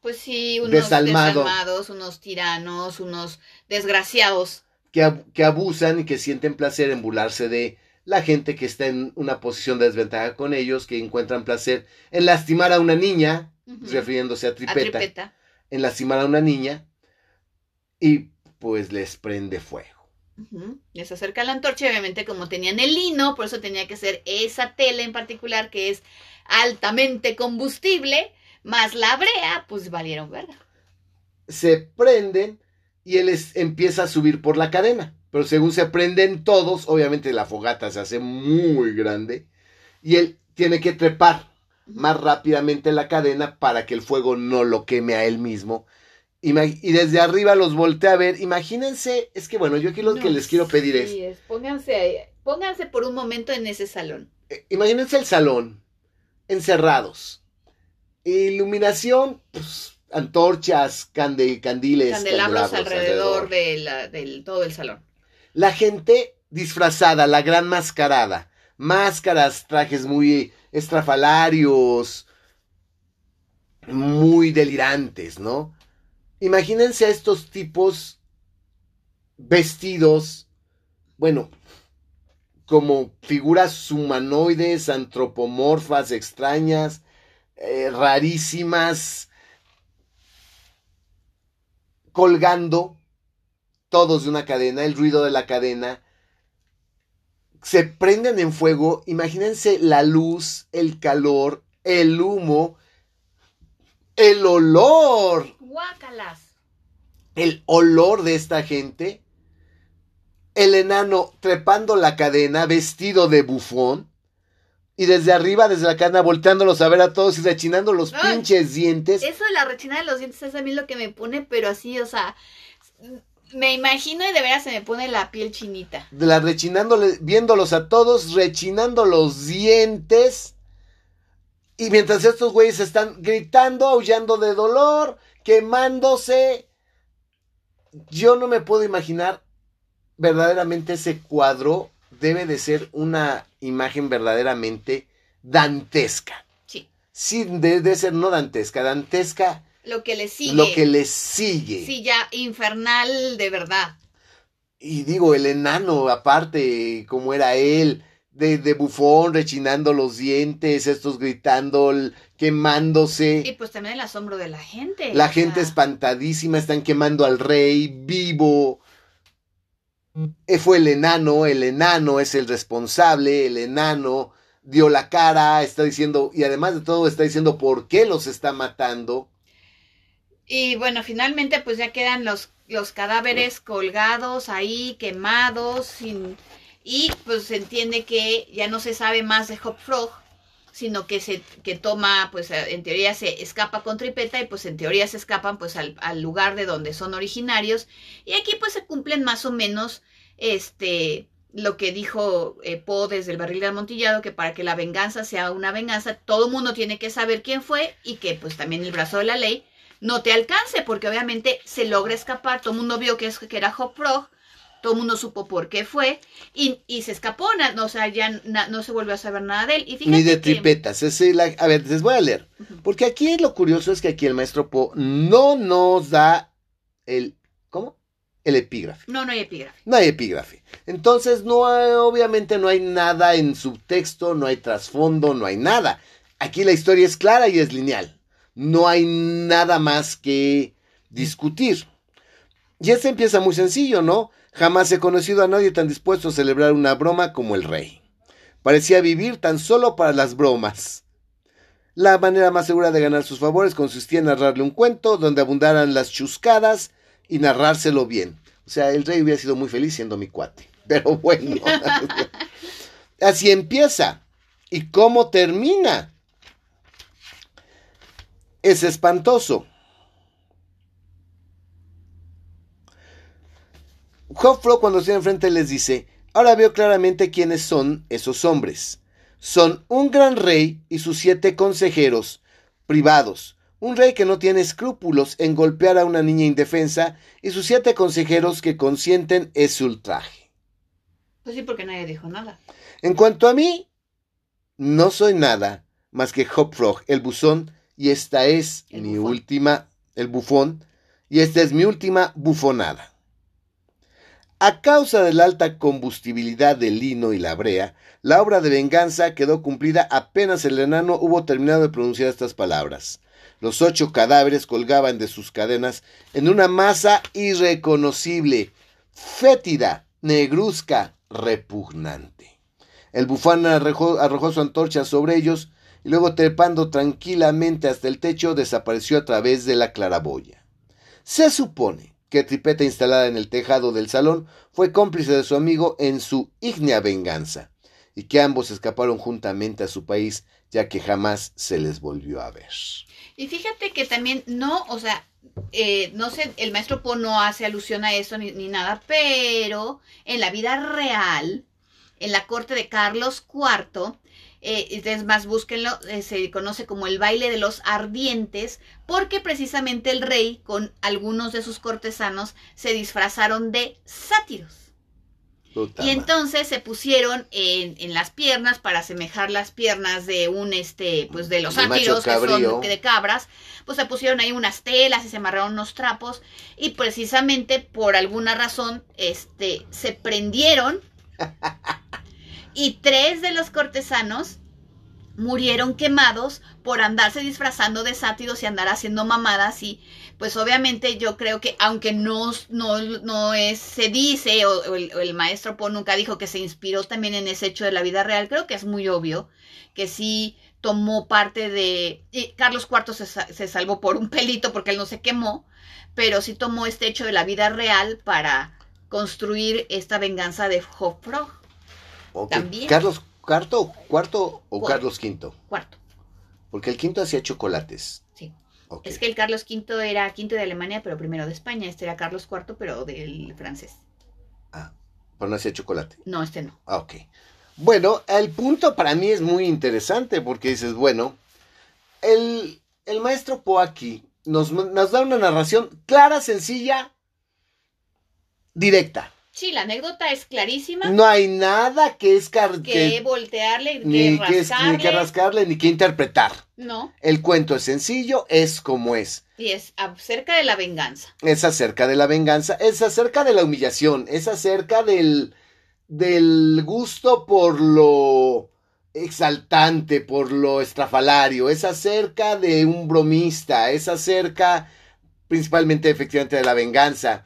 Pues sí, unos desalmados, unos tiranos, unos desgraciados. Que abusan y que sienten placer en burlarse de la gente que está en una posición de desventaja con ellos, que encuentran placer en lastimar a una niña, uh-huh, refiriéndose a Trippetta, en lastimar a una niña, y pues les prende fuego. Uh-huh. Les acerca la antorcha, obviamente como tenían el lino, por eso tenía que ser esa tela en particular que es altamente combustible, más la brea, pues valieron verga. Se prenden. Y él empieza a subir por la cadena. Pero según se prenden todos, obviamente la fogata se hace muy grande. Y él tiene que trepar más rápidamente la cadena para que el fuego no lo queme a él mismo. Y desde arriba los voltea a ver. Imagínense, es que bueno, yo aquí que les quiero pedir es... Pónganse por un momento en ese salón. Imagínense el salón, encerrados. Iluminación, pues... Antorchas, candelabros alrededor de todo el salón. La gente disfrazada, la gran mascarada. Máscaras, trajes muy estrafalarios, muy delirantes, ¿no? Imagínense a estos tipos vestidos, bueno, como figuras humanoides, antropomorfas, extrañas, rarísimas... colgando todos de una cadena, el ruido de la cadena, se prenden en fuego. Imagínense la luz, el calor, el humo, el olor. Guácalas. El olor de esta gente, el enano trepando la cadena, vestido de bufón, y desde arriba, desde la cadena, volteándolos a ver a todos y rechinando los pinches dientes. Eso de la rechinada de los dientes es a mí lo que me pone, pero así, o sea, me imagino y de veras se me pone la piel chinita. Viéndolos a todos, rechinando los dientes Y mientras estos güeyes están gritando, aullando de dolor, quemándose, yo no me puedo imaginar verdaderamente ese cuadro. Debe de ser una imagen verdaderamente dantesca. Sí. Sí, debe ser no dantesca, dantesca. Lo que le sigue. Lo que le sigue. Sí, ya infernal de verdad. Y digo, el enano, aparte, como era él, de bufón, rechinando los dientes, estos gritando, quemándose. Y pues también el asombro de la gente. La gente espantadísima, están quemando al rey vivo. Fue el enano es el responsable, el enano dio la cara, está diciendo, y además de todo está diciendo por qué los está matando. Y bueno, finalmente pues ya quedan los cadáveres colgados ahí, quemados, y pues se entiende que ya no se sabe más de Hop Frog, sino que toma, pues en teoría se escapa con Trippetta, y pues en teoría se escapan pues al lugar de donde son originarios, y aquí pues se cumplen más o menos lo que dijo Poe desde El barril de amontillado, que para que la venganza sea una venganza, todo el mundo tiene que saber quién fue, y que pues también el brazo de la ley no te alcance, porque obviamente se logra escapar, todo el mundo vio que era Hop Frog, todo el mundo supo por qué fue, y se escapó, o sea, ya no se volvió a saber nada de él. Y fíjate, ni de Trippetta. A ver, les voy a leer, porque aquí lo curioso es que aquí el maestro Poe no nos da el epígrafe. No hay epígrafe. No hay epígrafe. Entonces, obviamente no hay nada en subtexto, no hay trasfondo, no hay nada. Aquí la historia es clara y es lineal. No hay nada más que discutir. Y esto empieza muy sencillo, ¿no? Jamás he conocido a nadie tan dispuesto a celebrar una broma como el rey. Parecía vivir tan solo para las bromas. La manera más segura de ganar sus favores consistía en narrarle un cuento donde abundaran las chuscadas y narrárselo bien. O sea, el rey hubiera sido muy feliz siendo mi cuate. Pero bueno. Así empieza. ¿Y cómo termina? Es espantoso. Hop Frog, cuando está enfrente, les dice: ahora veo claramente quiénes son esos hombres. Son un gran rey y sus 7 consejeros privados. Un rey que no tiene escrúpulos en golpear a una niña indefensa y sus 7 consejeros que consienten ese ultraje. Pues sí, porque nadie dijo nada. En cuanto a mí, no soy nada más que Hop Frog, el buzón, y esta es mi última, el bufón, y esta es mi última bufonada. A causa de la alta combustibilidad del lino y la brea, la obra de venganza quedó cumplida apenas el enano hubo terminado de pronunciar estas palabras. Los 8 cadáveres colgaban de sus cadenas en una masa irreconocible, fétida, negruzca, repugnante. El bufón arrojó su antorcha sobre ellos y luego, trepando tranquilamente hasta el techo, desapareció a través de la claraboya. Se supone que Trippetta, instalada en el tejado del salón, fue cómplice de su amigo en su ígnea venganza, y que ambos escaparon juntamente a su país, ya que jamás se les volvió a ver. Y fíjate que también no sé, el maestro Poe no hace alusión a eso ni nada, pero en la vida real, en la corte de Carlos IV, es más, búsquenlo, se conoce como el baile de los ardientes, porque precisamente el rey con algunos de sus cortesanos se disfrazaron de sátiros. Puta y entonces se pusieron en las piernas para asemejar las piernas de pues de los sátiros, que son de cabras, pues se pusieron ahí unas telas y se amarraron unos trapos, y precisamente por alguna razón se prendieron. Y 3 de los cortesanos murieron quemados por andarse disfrazando de sátiros y andar haciendo mamadas. Y pues obviamente yo creo que, aunque no es, se dice, o el maestro Poe nunca dijo que se inspiró también en ese hecho de la vida real, creo que es muy obvio que sí tomó parte de... Y Carlos IV se salvó por un pelito porque él no se quemó, pero sí tomó este hecho de la vida real para construir esta venganza de Hop Frog. Okay. También. ¿Carlos cuarto o Carlos V? Cuarto. Porque el quinto hacía chocolates. Sí. Okay. Es que el Carlos V era quinto de Alemania, pero primero de España. Este era Carlos IV, pero del francés. Ah, pero no hacía chocolate. No, no. Ah, ok. Bueno, el punto para mí es muy interesante porque dices, bueno, el maestro Poe aquí nos da una narración clara, sencilla, directa. Sí, la anécdota es clarísima. No hay nada que voltearle, ni que rascarle, ni que interpretar. No. El cuento es sencillo, es como es. Y es acerca de la venganza. Es acerca de la venganza, es acerca de la humillación, es acerca del gusto por lo exaltante, por lo estrafalario, es acerca de un bromista, es acerca principalmente efectivamente de la venganza,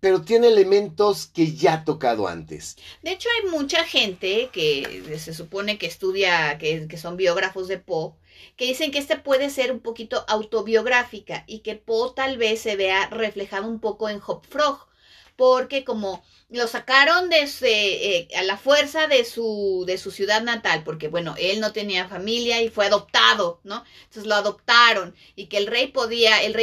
pero tiene elementos que ya ha tocado antes. De hecho, hay mucha gente que se supone que estudia, que son biógrafos de Poe, que dicen que puede ser un poquito autobiográfica y que Poe tal vez se vea reflejado un poco en Hop Frog, porque como lo sacaron a la fuerza de su ciudad natal, porque bueno, él no tenía familia y fue adoptado, ¿no? Entonces lo adoptaron, y que el rey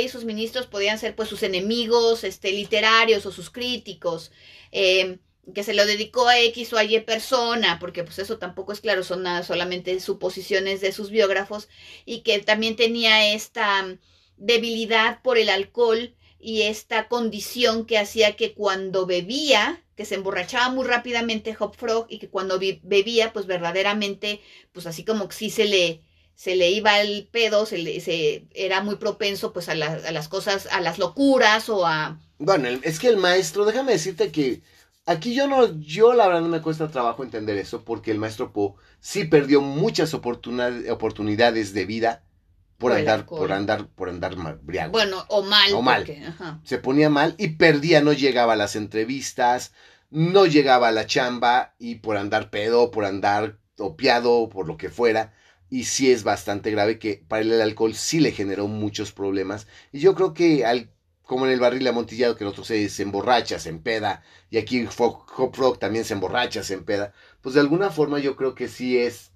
y sus ministros podían ser pues sus enemigos literarios o sus críticos, que se lo dedicó a X o a Y persona, porque pues eso tampoco es claro, son solamente suposiciones de sus biógrafos, y que también tenía esta debilidad por el alcohol, y esta condición que hacía que cuando bebía, que se emborrachaba muy rápidamente Hop Frog, y que cuando bebía, pues verdaderamente, pues así como que sí se le iba el pedo, era muy propenso pues a las cosas, a las locuras o a... Bueno, es que el maestro, déjame decirte que aquí yo la verdad no me cuesta trabajo entender eso, porque el maestro Poe sí perdió muchas oportunidades de vida, por andar mal, briago. Bueno, o mal. Porque, ajá. Se ponía mal y perdía, no llegaba a las entrevistas, no llegaba a la chamba, y por andar pedo, por andar opiado, por lo que fuera. Y sí es bastante grave que para él el alcohol sí le generó muchos problemas. Y yo creo que como en El barril de amontillado, que el otro se emborracha, se empeda, y aquí Hop Frog también se emborracha, se empeda, pues de alguna forma yo creo que sí es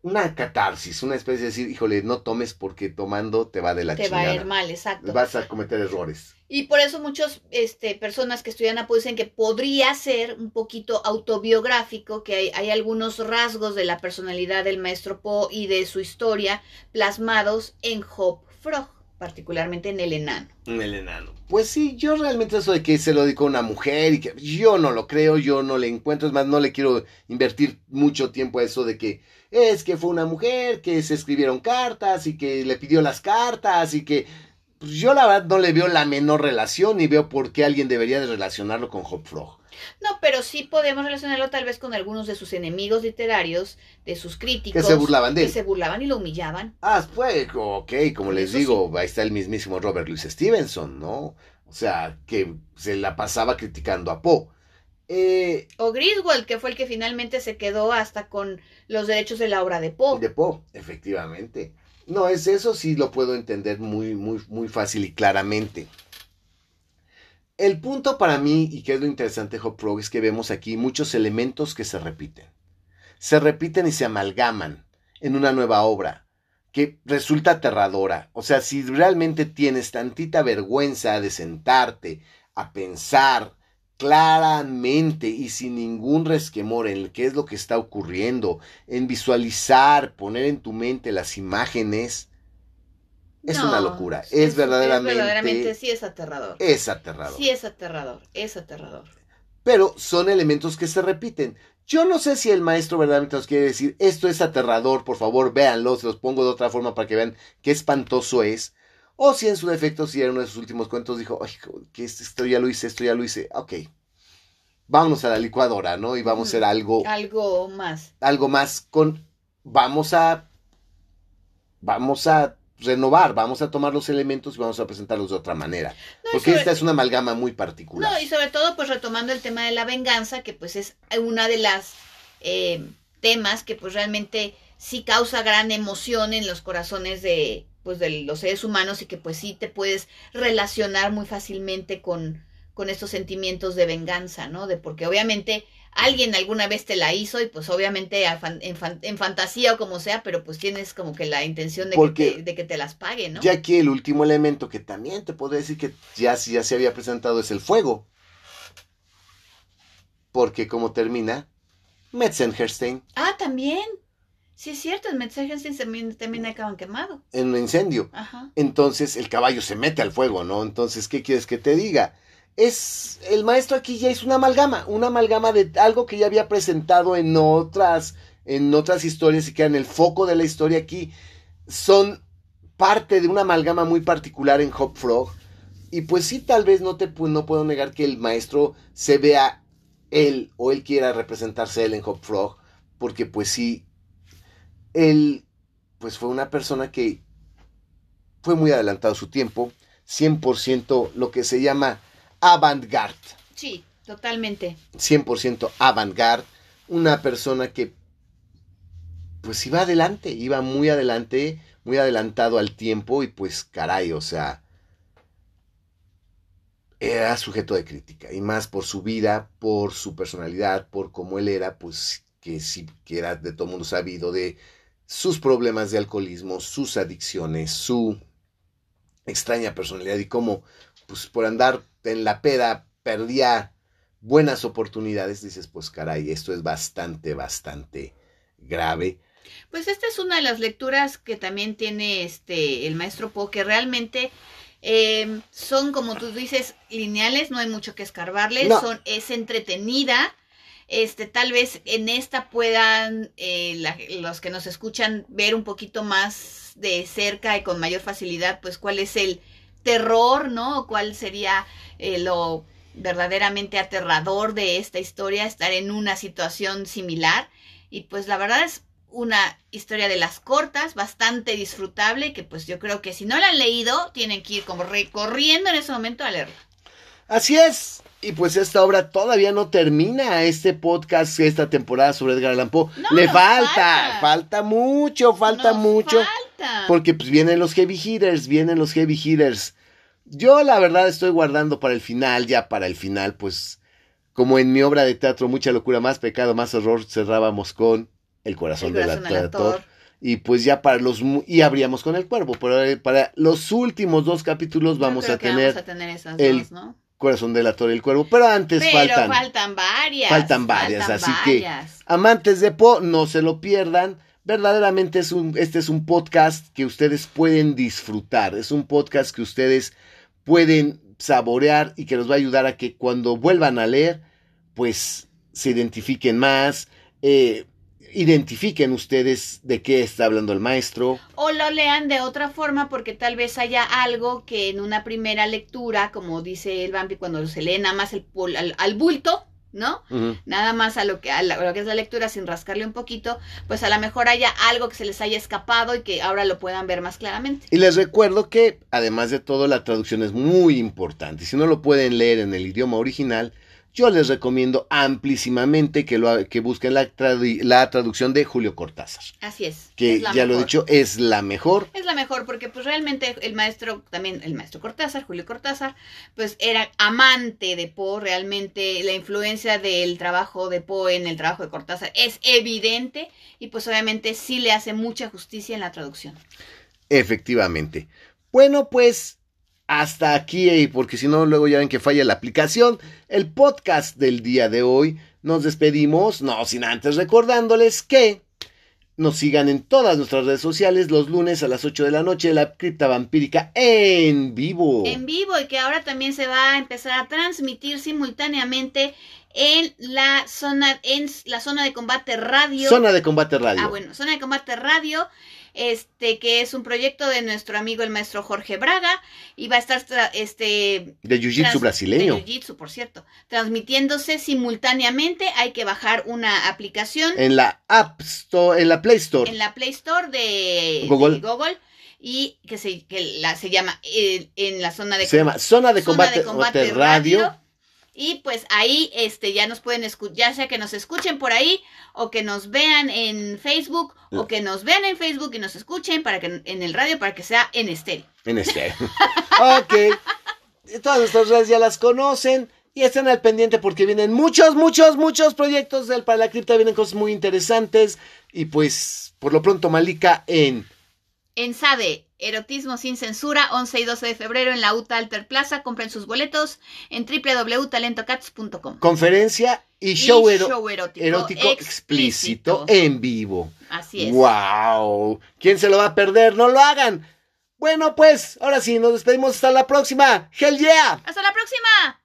una catarsis, una especie de decir, híjole, no tomes porque tomando te va de la chingada. Te va a ir mal, exacto. Vas a cometer errores. Y por eso muchas personas que estudian a Poe dicen que podría ser un poquito autobiográfico, que hay algunos rasgos de la personalidad del maestro Poe y de su historia plasmados en Hop Frog, particularmente en el enano. En el enano. Pues sí, yo realmente eso de que se lo dedicó a una mujer, y que yo no lo creo, yo no le encuentro, es más, no le quiero invertir mucho tiempo a eso de que es que fue una mujer, que se escribieron cartas y que le pidió las cartas, y que pues yo la verdad no le veo la menor relación, ni veo por qué alguien debería de relacionarlo con Hop Frog. No, pero sí podemos relacionarlo tal vez con algunos de sus enemigos literarios, de sus críticos. Que se burlaban de él. Que se burlaban y lo humillaban. Ah, pues, ok, como les digo, sí. Ahí está el mismísimo Robert Louis Stevenson, ¿no? O sea, que se la pasaba criticando a Poe. O Griswold, que fue el que finalmente se quedó hasta con los derechos de la obra de Poe. De Poe, efectivamente. No, es eso sí lo puedo entender muy, muy, muy fácil y claramente. El punto para mí, y que es lo interesante de Hop Frog, es que vemos aquí muchos elementos que se repiten. Se repiten y se amalgaman en una nueva obra que resulta aterradora. O sea, si realmente tienes tantita vergüenza de sentarte a pensar claramente y sin ningún resquemor en qué es lo que está ocurriendo, en visualizar, poner en tu mente las imágenes... Es una locura, es verdaderamente... sí es aterrador. Es aterrador. Sí es aterrador. Pero son elementos que se repiten. Yo no sé si el maestro verdaderamente nos quiere decir, esto es aterrador, por favor, véanlo, se los pongo de otra forma para que vean qué espantoso es. O si en su defecto, si era uno de sus últimos cuentos, dijo, ay, que esto ya lo hice, ok. Vámonos a la licuadora, ¿no? Y vamos a hacer algo... Algo más. Algo más con... Vamos a renovar, vamos a tomar los elementos y vamos a presentarlos de otra manera, porque esta es una amalgama muy particular. No, y sobre todo pues retomando el tema de la venganza, que pues es una de las temas que pues realmente sí causa gran emoción en los corazones de los seres humanos, y que pues sí te puedes relacionar muy fácilmente con estos sentimientos de venganza, ¿no? Porque obviamente alguien alguna vez te la hizo, y pues obviamente en fantasía o como sea, pero pues tienes como que la intención de que te las pague, ¿no? Ya que el último elemento que también te podría decir que ya se había presentado es el fuego. Porque como termina Metzengerstein. Ah, también. Sí, es cierto, en Metzengerstein también acaban quemado. En un incendio. Ajá. Entonces el caballo se mete al fuego, ¿no? Entonces, ¿qué quieres que te diga? Es, el maestro aquí ya hizo una amalgama de algo que ya había presentado en otras historias y que en el foco de la historia aquí son parte de una amalgama muy particular en Hop Frog. Y pues sí, tal vez no puedo negar que el maestro se vea él o él quiera representarse él en Hop Frog, porque pues sí, él pues fue una persona que fue muy adelantado a su tiempo, 100% lo que se llama avant-garde. Sí, totalmente. 100% avant-garde, una persona que pues iba muy adelante, muy adelantado al tiempo y pues caray, o sea, era sujeto de crítica, y más por su vida, por su personalidad, por cómo él era, pues que sí, que era de todo mundo sabido de sus problemas de alcoholismo, sus adicciones, su extraña personalidad y cómo, pues por andar en la peda, perdía buenas oportunidades. Dices, pues caray, esto es bastante, bastante grave. Pues esta es una de las lecturas que también tiene el maestro Poe, que realmente... son, como tú dices, lineales, no hay mucho que escarbarle, no. Es entretenida, tal vez en esta puedan los que nos escuchan ver un poquito más de cerca y con mayor facilidad, pues cuál es el terror, ¿no? O cuál sería lo verdaderamente aterrador de esta historia, estar en una situación similar. Y pues la verdad es una historia de las cortas, bastante disfrutable, que pues yo creo que si no la han leído, tienen que ir como recorriendo en ese momento a leerla. Así es, y pues esta obra todavía no termina, este podcast, esta temporada sobre Edgar Allan Poe. No, le falta mucho, porque pues vienen los heavy hitters. Yo la verdad estoy guardando para el final, pues como en mi obra de teatro Mucha Locura, Más Pecado, Más Horror, cerrábamos con El corazón del actor. Y pues ya abríamos con El Cuervo, pero para los últimos dos capítulos vamos a tener esas el dos, ¿no? Corazón del actor y El Cuervo, pero antes faltan varias, así que amantes de Poe, no se lo pierdan. Verdaderamente este es un podcast que ustedes pueden disfrutar, es un podcast que ustedes pueden saborear y que los va a ayudar a que cuando vuelvan a leer, pues se identifiquen más, identifiquen ustedes de qué está hablando el maestro. O lo lean de otra forma, porque tal vez haya algo que en una primera lectura, como dice el Bambi, cuando se lee nada más al bulto, ¿no? Uh-huh. Nada más a lo que es la lectura sin rascarle un poquito, pues a lo mejor haya algo que se les haya escapado y que ahora lo puedan ver más claramente. Y les recuerdo que, además de todo, la traducción es muy importante. Si no lo pueden leer en el idioma original, yo les recomiendo amplísimamente que busquen la traducción de Julio Cortázar. Así es. Que ya lo he dicho, es la mejor. Es la mejor porque pues realmente el maestro Cortázar, Julio Cortázar, pues era amante de Poe. Realmente la influencia del trabajo de Poe en el trabajo de Cortázar es evidente y pues obviamente sí le hace mucha justicia en la traducción. Efectivamente. Bueno, pues... hasta aquí, porque si no luego ya ven que falla la aplicación, el podcast del día de hoy. Nos despedimos, no sin antes recordándoles que nos sigan en todas nuestras redes sociales los lunes a las 8 de la noche, La Cripta Vampírica en vivo. En vivo, y que ahora también se va a empezar a transmitir simultáneamente en la zona de Combate Radio. Zona de Combate Radio. Ah, bueno, Zona de Combate Radio. Que es un proyecto de nuestro amigo el maestro Jorge Braga, y va a estar de jiu-jitsu brasileño. De jiu-jitsu, por cierto, transmitiéndose simultáneamente. Hay que bajar una aplicación en la App Store, en la Play Store. En la Play Store de Google. Y que se llama en la zona de se llama Zona de Combate Radio. Y pues ahí ya nos pueden escuchar, ya sea que nos escuchen por ahí o que nos vean en Facebook o que nos vean en Facebook y nos escuchen para que en el radio, para que sea en estéreo. En estéreo. Ok. Todas nuestras redes ya las conocen y estén al pendiente porque vienen muchos proyectos para La Cripta, vienen cosas muy interesantes y pues por lo pronto Malika en En Sade, erotismo sin censura, 11 y 12 de febrero en la UTA Alter Plaza. Compren sus boletos en www.talentocats.com. Conferencia y show erótico explícito en vivo. Así es. ¡Wow! ¿Quién se lo va a perder? ¡No lo hagan! Bueno, pues, ahora sí, nos despedimos. Hasta la próxima. ¡Hell yeah! ¡Hasta la próxima!